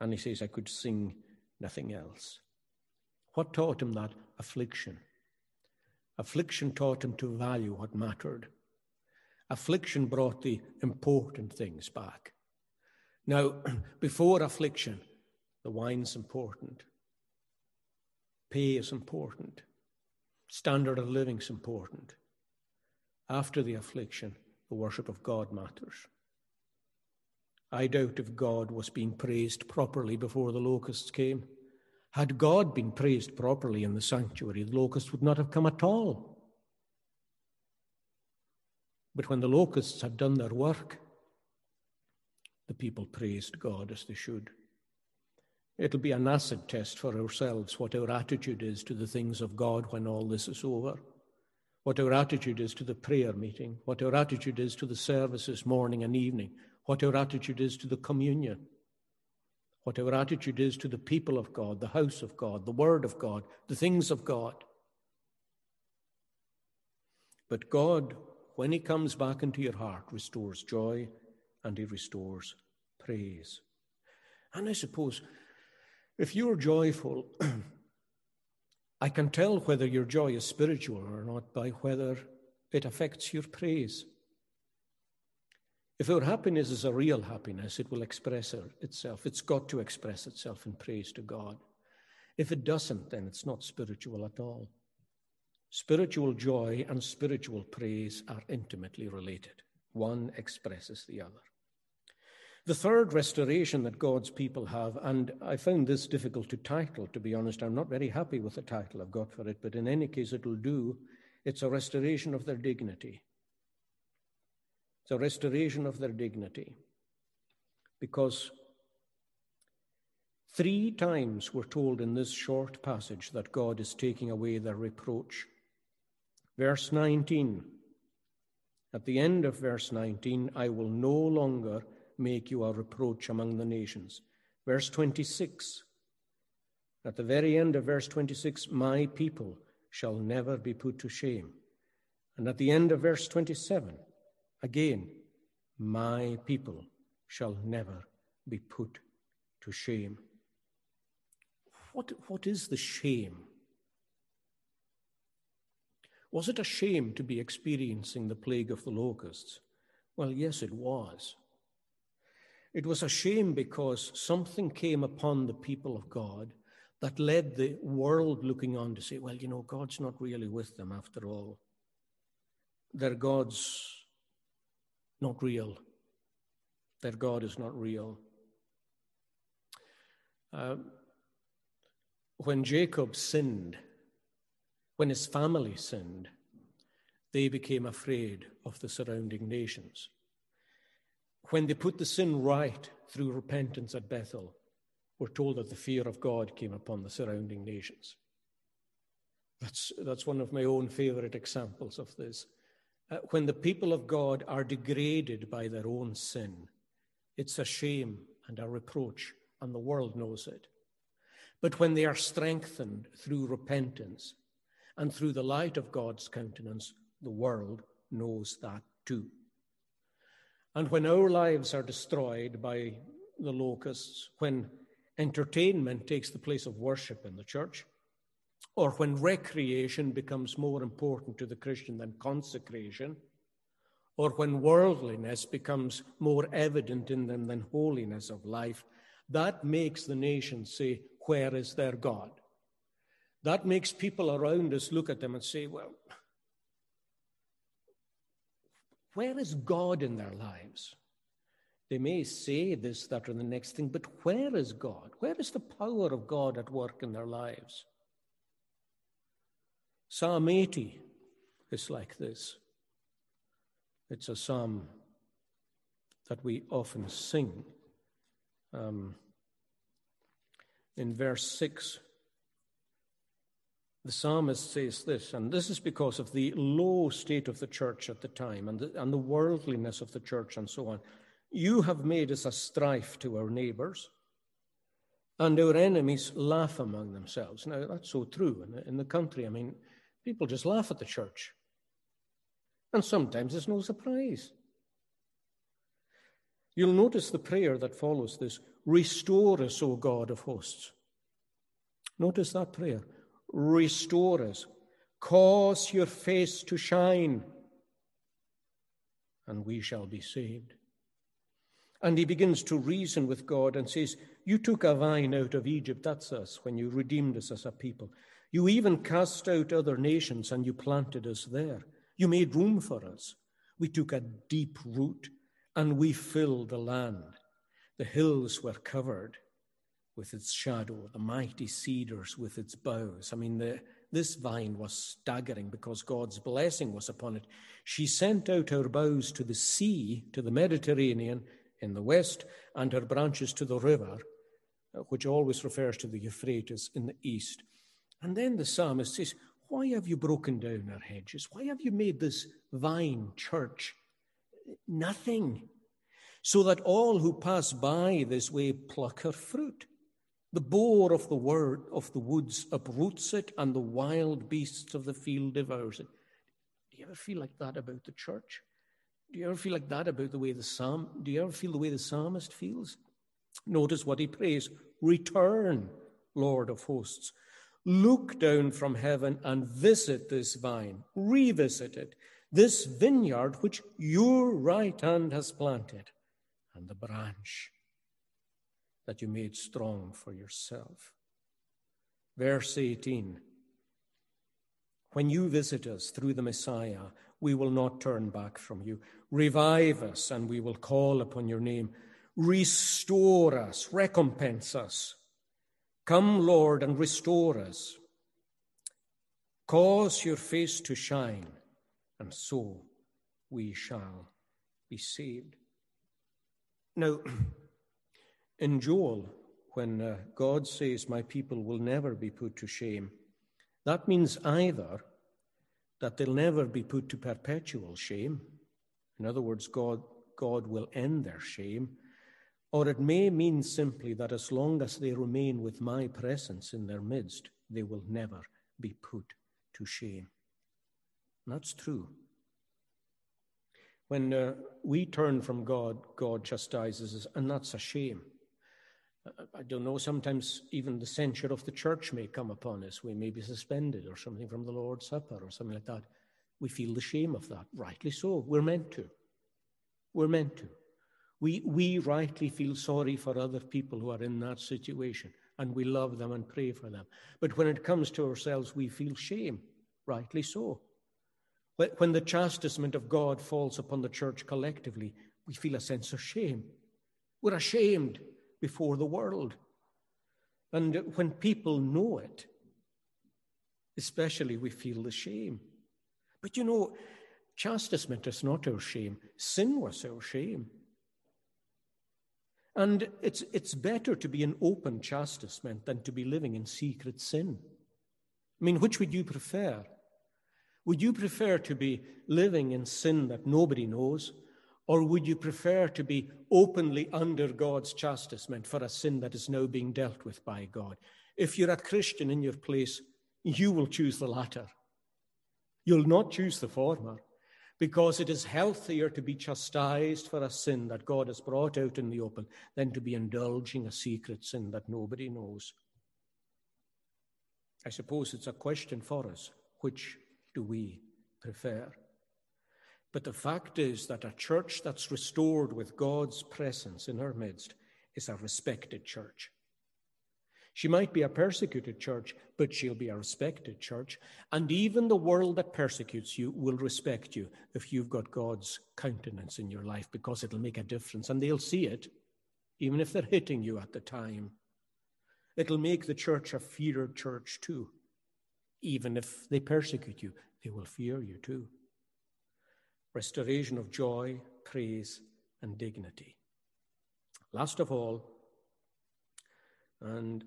And he says, I could sing nothing else. What taught him that? Affliction. Affliction taught him to value what mattered. Affliction brought the important things back. Now, before affliction, the wine's important. Pay is important. Standard of living's important. After the affliction, the worship of God matters. I doubt if God was being praised properly before the locusts came. Had God been praised properly in the sanctuary, the locusts would not have come at all. But when the locusts had done their work, the people praised God as they should. It'll be an acid test for ourselves what our attitude is to the things of God when all this is over. What our attitude is to the prayer meeting, what our attitude is to the services morning and evening, what our attitude is to the communion, what our attitude is to the people of God, the house of God, the word of God, the things of God. But God, when he comes back into your heart, restores joy and he restores praise. And I suppose if you're joyful, I can tell whether your joy is spiritual or not by whether it affects your praise. If our happiness is a real happiness, it will express itself. It's got to express itself in praise to God. If it doesn't, then it's not spiritual at all. Spiritual joy and spiritual praise are intimately related. One expresses the other. The third restoration that God's people have, and I found this difficult to title, to be honest. I'm not very happy with the title I've got for it, but in any case, it'll do. It's a restoration of their dignity. It's a restoration of their dignity. Because three times we're told in this short passage that God is taking away their reproach. Verse nineteen, at the end of verse nineteen, I will no longer make you a reproach among the nations. Verse twenty-six, at the very end of verse twenty-six, my people shall never be put to shame. And at the end of verse twenty-seven, again, my people shall never be put to shame. What, what is the shame? Was it a shame to be experiencing the plague of the locusts? Well, yes, it was. It was a shame because something came upon the people of God that led the world looking on to say, well, you know, God's not really with them after all. Their God's not real. Their God is not real. Uh, when Jacob sinned, when his family sinned, they became afraid of the surrounding nations. When they put the sin right through repentance at Bethel, we're told that the fear of God came upon the surrounding nations. That's, that's one of my own favorite examples of this. Uh, when the people of God are degraded by their own sin, it's a shame and a reproach, and the world knows it. But when they are strengthened through repentance and through the light of God's countenance, the world knows that too. And when our lives are destroyed by the locusts, when entertainment takes the place of worship in the church, or when recreation becomes more important to the Christian than consecration, or when worldliness becomes more evident in them than holiness of life, that makes the nation say, where is their God? That makes people around us look at them and say, well, where is God in their lives? They may say this, that, or the next thing, but where is God? Where is the power of God at work in their lives? Psalm eighty is like this. It's a psalm that we often sing. Um, in verse six, the psalmist says this, and this is because of the low state of the church at the time and the, and the worldliness of the church and so on. You have made us a strife to our neighbors, and our enemies laugh among themselves. Now, that's so true in the, in the country. I mean, people just laugh at the church. And sometimes it's no surprise. You'll notice the prayer that follows this, restore us, O God of hosts. Notice that prayer, restore us, cause your face to shine, and we shall be saved. And he begins to reason with God and says, you took a vine out of Egypt, that's us, when you redeemed us as a people. You even cast out other nations and you planted us there. You made room for us. We took a deep root and we filled the land. The hills were covered with its shadow, the mighty cedars with its boughs. I mean, the, this vine was staggering because God's blessing was upon it. She sent out her boughs to the sea, to the Mediterranean, in the west, and her branches to the river, which always refers to the Euphrates in the east. And then the psalmist says, why have you broken down our hedges? Why have you made this vine church nothing, so that all who pass by this way pluck her fruit? The boar of the word of the woods uproots it, and the wild beasts of the field devours it. Do you ever feel like that about the church? Do you ever feel like that about the way the psalm? Do you ever feel the way the psalmist feels? Notice what he prays. Return, Lord of hosts. Look down from heaven and visit this vine. Revisit it. This vineyard which your right hand has planted. And the branch that you made strong for yourself. Verse eighteen. When you visit us through the Messiah, we will not turn back from you. Revive us, and we will call upon your name. Restore us, recompense us. Come, Lord, and restore us. Cause your face to shine, and so we shall be saved. Now, in Joel, when uh, God says, my people will never be put to shame, that means either that they'll never be put to perpetual shame. In other words, God, God will end their shame. Or it may mean simply that as long as they remain with my presence in their midst, they will never be put to shame. And that's true. When uh, we turn from God, God chastises us, and that's a shame. I don't know, sometimes even the censure of the church may come upon us. We may be suspended or something from the Lord's Supper or something like that. We feel the shame of that, rightly so. We're meant to. We're meant to. We, we rightly feel sorry for other people who are in that situation, and we love them and pray for them. But when it comes to ourselves, we feel shame, rightly so. When the chastisement of God falls upon the church collectively, we feel a sense of shame. We're ashamed before the world. And when people know it, especially, we feel the shame. But you know, chastisement is not our shame. Sin was our shame. And it's it's better to be in open chastisement than to be living in secret sin. I mean, which would you prefer? Would you prefer to be living in sin that nobody knows, or would you prefer to be openly under God's chastisement for a sin that is now being dealt with by God? If you're a Christian in your place, you will choose the latter. You'll not choose the former, because it is healthier to be chastised for a sin that God has brought out in the open than to be indulging a secret sin that nobody knows. I suppose it's a question for us, which do we prefer? But the fact is that a church that's restored with God's presence in her midst is a respected church. She might be a persecuted church, but she'll be a respected church. And even the world that persecutes you will respect you if you've got God's countenance in your life, because it'll make a difference. And they'll see it, even if they're hitting you at the time. It'll make the church a feared church too. Even if they persecute you, they will fear you too. Restoration of joy, praise, and dignity. Last of all, and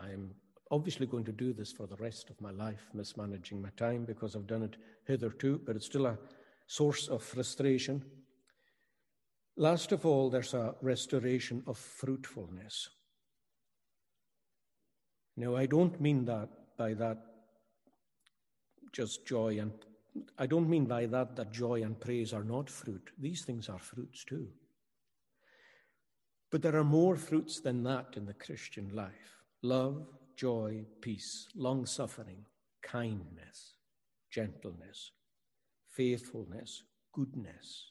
I'm obviously going to do this for the rest of my life, mismanaging my time because I've done it hitherto, but it's still a source of frustration. Last of all, there's a restoration of fruitfulness. Now, I don't mean that by that just joy and, I don't mean by that that joy and praise are not fruit. These things are fruits too. But there are more fruits than that in the Christian life. Love, joy, peace, long-suffering, kindness, gentleness, faithfulness, goodness,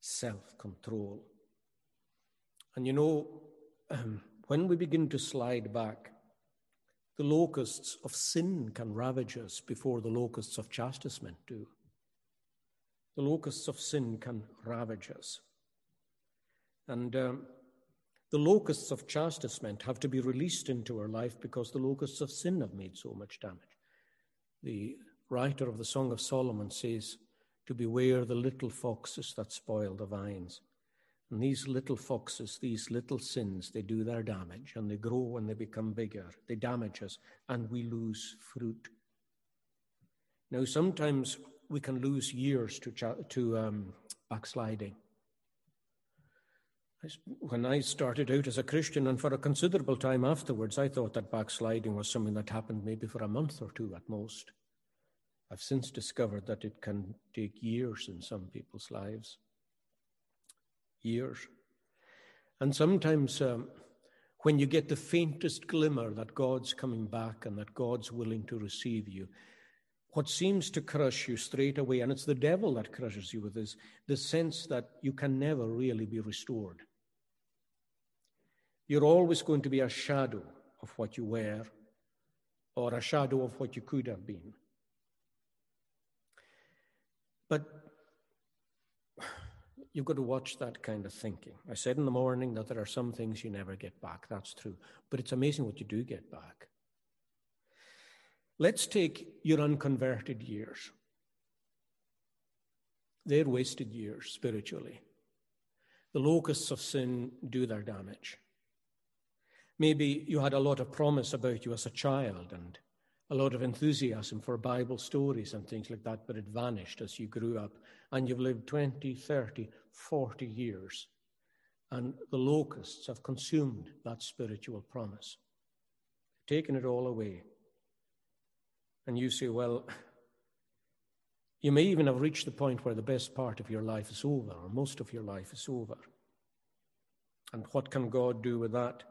self-control. And you know, um, when we begin to slide back, the locusts of sin can ravage us before the locusts of chastisement do. The locusts of sin can ravage us. And um, the locusts of chastisement have to be released into our life because the locusts of sin have made so much damage. The writer of the Song of Solomon says, to beware the little foxes that spoil the vines. And these little foxes, these little sins, they do their damage, and they grow and they become bigger. They damage us, and we lose fruit. Now, sometimes we can lose years to cha- to um, backsliding. When I started out as a Christian, and for a considerable time afterwards, I thought that backsliding was something that happened maybe for a month or two at most. I've since discovered that it can take years in some people's lives. Years. And sometimes um, when you get the faintest glimmer that God's coming back and that God's willing to receive you, what seems to crush you straight away, and it's the devil that crushes you with this, the sense that you can never really be restored. You're always going to be a shadow of what you were, or a shadow of what you could have been. But you've got to watch that kind of thinking. I said in the morning that there are some things you never get back. That's true. But it's amazing what you do get back. Let's take your unconverted years. They're wasted years spiritually. The locusts of sin do their damage. Maybe you had a lot of promise about you as a child, and a lot of enthusiasm for Bible stories and things like that, but it vanished as you grew up. And you've lived twenty, thirty, forty years. And the locusts have consumed that spiritual promise, taken it all away. And you say, well, you may even have reached the point where the best part of your life is over, or most of your life is over. And what can God do with that?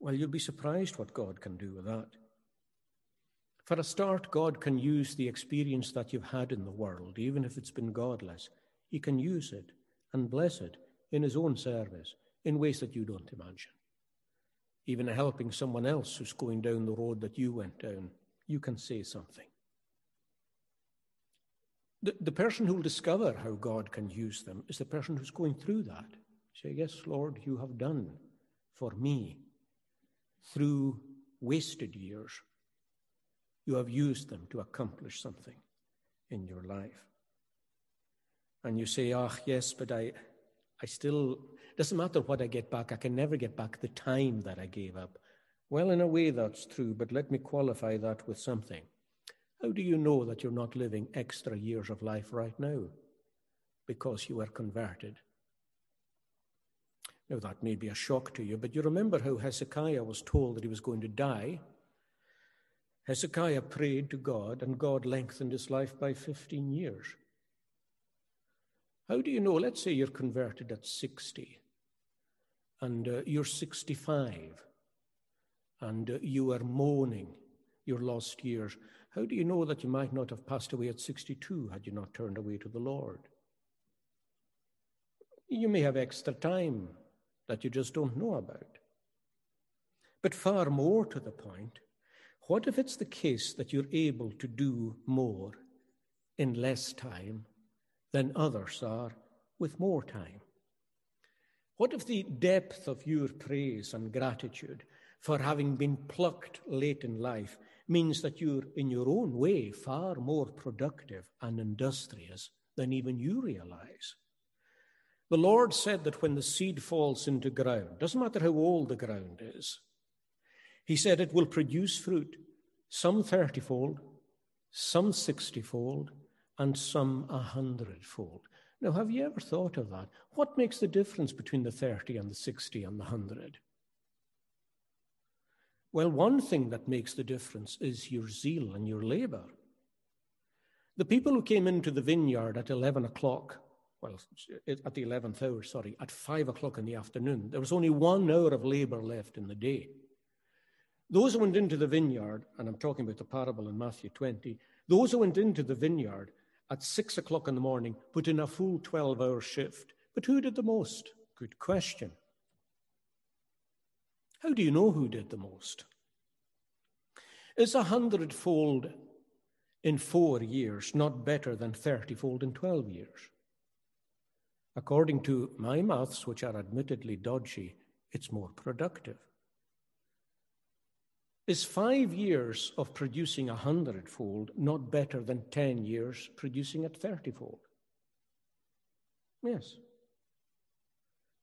Well, you'll be surprised what God can do with that. For a start, God can use the experience that you've had in the world, even if it's been godless. He can use it and bless it in his own service in ways that you don't imagine. Even helping someone else who's going down the road that you went down, you can say something. The, the person who will discover how God can use them is the person who's going through that. Say, yes, Lord, you have done for me through wasted years. You have used them to accomplish something in your life. And you say, ah, yes, but I, I still, doesn't matter what I get back, I can never get back the time that I gave up. Well, in a way that's true, but let me qualify that with something. How do you know that you're not living extra years of life right now? Because you were converted. Now, that may be a shock to you, but you remember how Hezekiah was told that he was going to die. Hezekiah prayed to God, and God lengthened his life by fifteen years. How do you know? Let's say you're converted at sixty, and uh, you're sixty-five, and uh, you are mourning your lost years. How do you know that you might not have passed away at sixty-two had you not turned away to the Lord? You may have extra time that you just don't know about. But far more to the point, what if it's the case that you're able to do more in less time than others are with more time? What if the depth of your praise and gratitude for having been plucked late in life means that you're in your own way far more productive and industrious than even you realize? The Lord said that when the seed falls into ground, doesn't matter how old the ground is, he said it will produce fruit, some thirty-fold, some sixty-fold, and some a hundred-fold. Now, have you ever thought of that? What makes the difference between the thirty and the sixty and the hundred? Well, one thing that makes the difference is your zeal and your labor. The people who came into the vineyard at eleven o'clock, well, at the eleventh hour, sorry, at five o'clock in the afternoon. There was only one hour of labor left in the day. Those who went into the vineyard, and I'm talking about the parable in Matthew twenty, those who went into the vineyard at six o'clock in the morning put in a full twelve-hour shift. But who did the most? Good question. How do you know who did the most? Is a hundredfold in four years not better than thirty-fold in twelve years? According to my maths, which are admittedly dodgy, it's more productive. Is five years of producing a hundredfold not better than ten years producing at thirty-fold? Yes.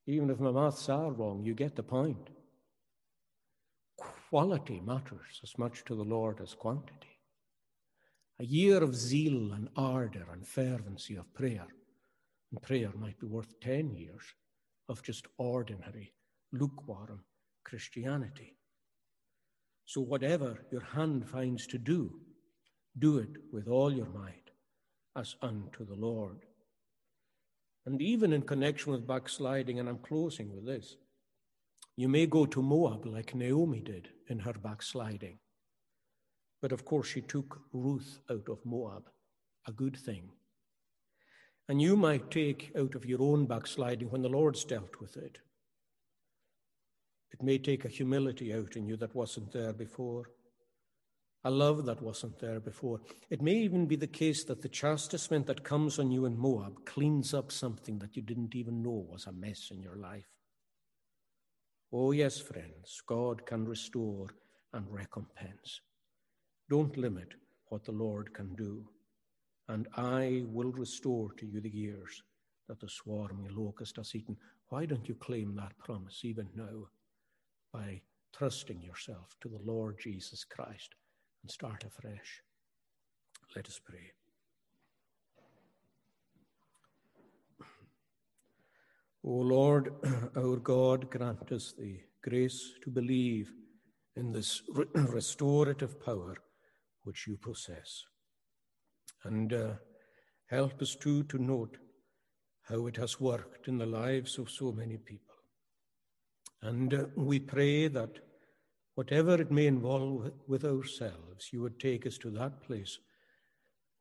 Even if my maths are wrong, you get the point. Quality matters as much to the Lord as quantity. A year of zeal and ardor and fervency of prayer. And prayer might be worth ten years of just ordinary, lukewarm Christianity. So whatever your hand finds to do, do it with all your might as unto the Lord. And even in connection with backsliding, and I'm closing with this, you may go to Moab like Naomi did in her backsliding. But of course she took Ruth out of Moab, a good thing. And you might take out of your own backsliding when the Lord's dealt with it. It may take a humility out in you that wasn't there before, a love that wasn't there before. It may even be the case that the chastisement that comes on you in Moab cleans up something that you didn't even know was a mess in your life. Oh yes, friends, God can restore and recompense. Don't limit what the Lord can do. And I will restore to you the years that the swarming locust has eaten. Why don't you claim that promise even now by trusting yourself to the Lord Jesus Christ and start afresh. Let us pray. O Lord, our God, grant us the grace to believe in this restorative power which you possess. And uh, help us too to note how it has worked in the lives of so many people. And uh, we pray that whatever it may involve with ourselves, you would take us to that place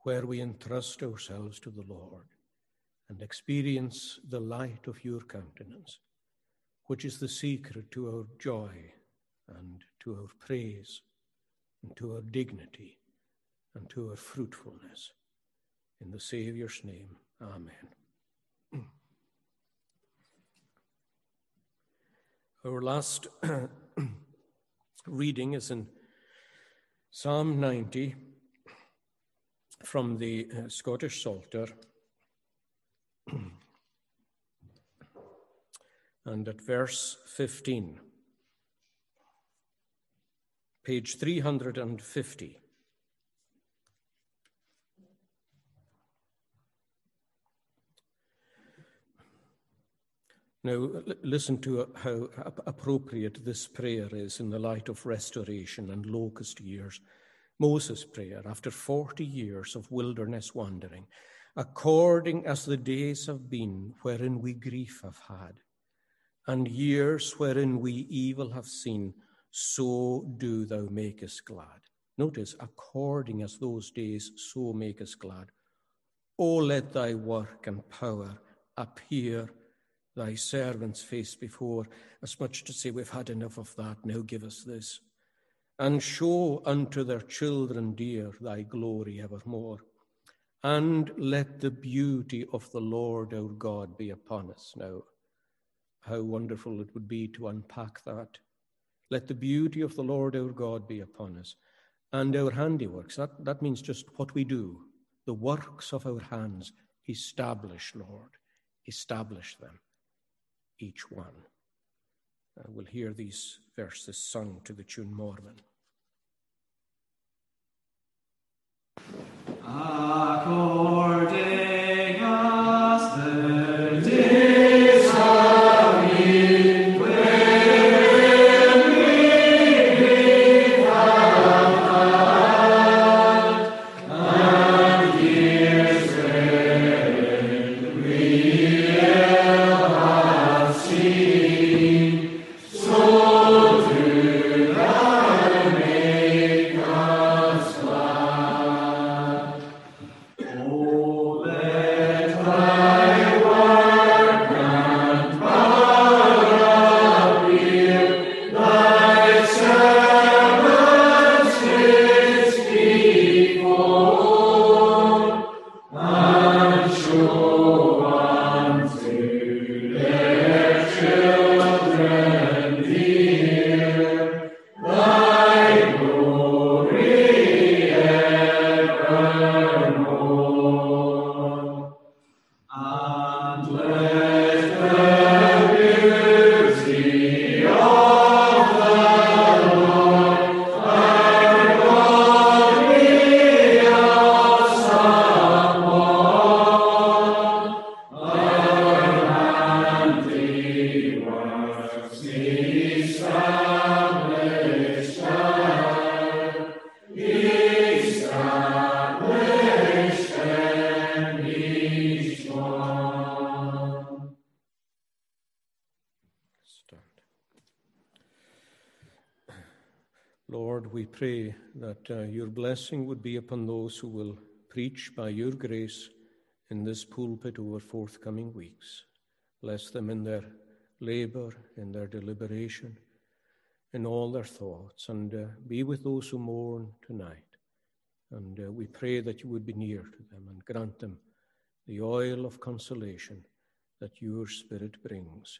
where we entrust ourselves to the Lord and experience the light of your countenance, which is the secret to our joy and to our praise and to our dignity and to our fruitfulness. In the Saviour's name, amen. Our last reading is in Psalm ninety from the uh, Scottish Psalter, and at verse fifteen, page three hundred fifty. Now, listen to how appropriate this prayer is in the light of restoration and locust years. Moses' prayer after forty years of wilderness wandering, according as the days have been wherein we grief have had, and years wherein we evil have seen, so do thou make us glad. Notice, according as those days, so make us glad. O let thy work and power appear, thy servant's face before, as much to say, we've had enough of that, now give us this. And show unto their children dear thy glory evermore. And let the beauty of the Lord our God be upon us. Now, how wonderful it would be to unpack that. Let the beauty of the Lord our God be upon us. And our handiworks, that, that means just what we do, the works of our hands, establish, Lord, establish them. Each one. Uh, we'll hear these verses sung to the tune Mormon. According. Uh, your blessing would be upon those who will preach by your grace in this pulpit over forthcoming weeks. Bless them in their labor, in their deliberation, in all their thoughts, and uh, be with those who mourn tonight. And uh, we pray that you would be near to them and grant them the oil of consolation that your Spirit brings.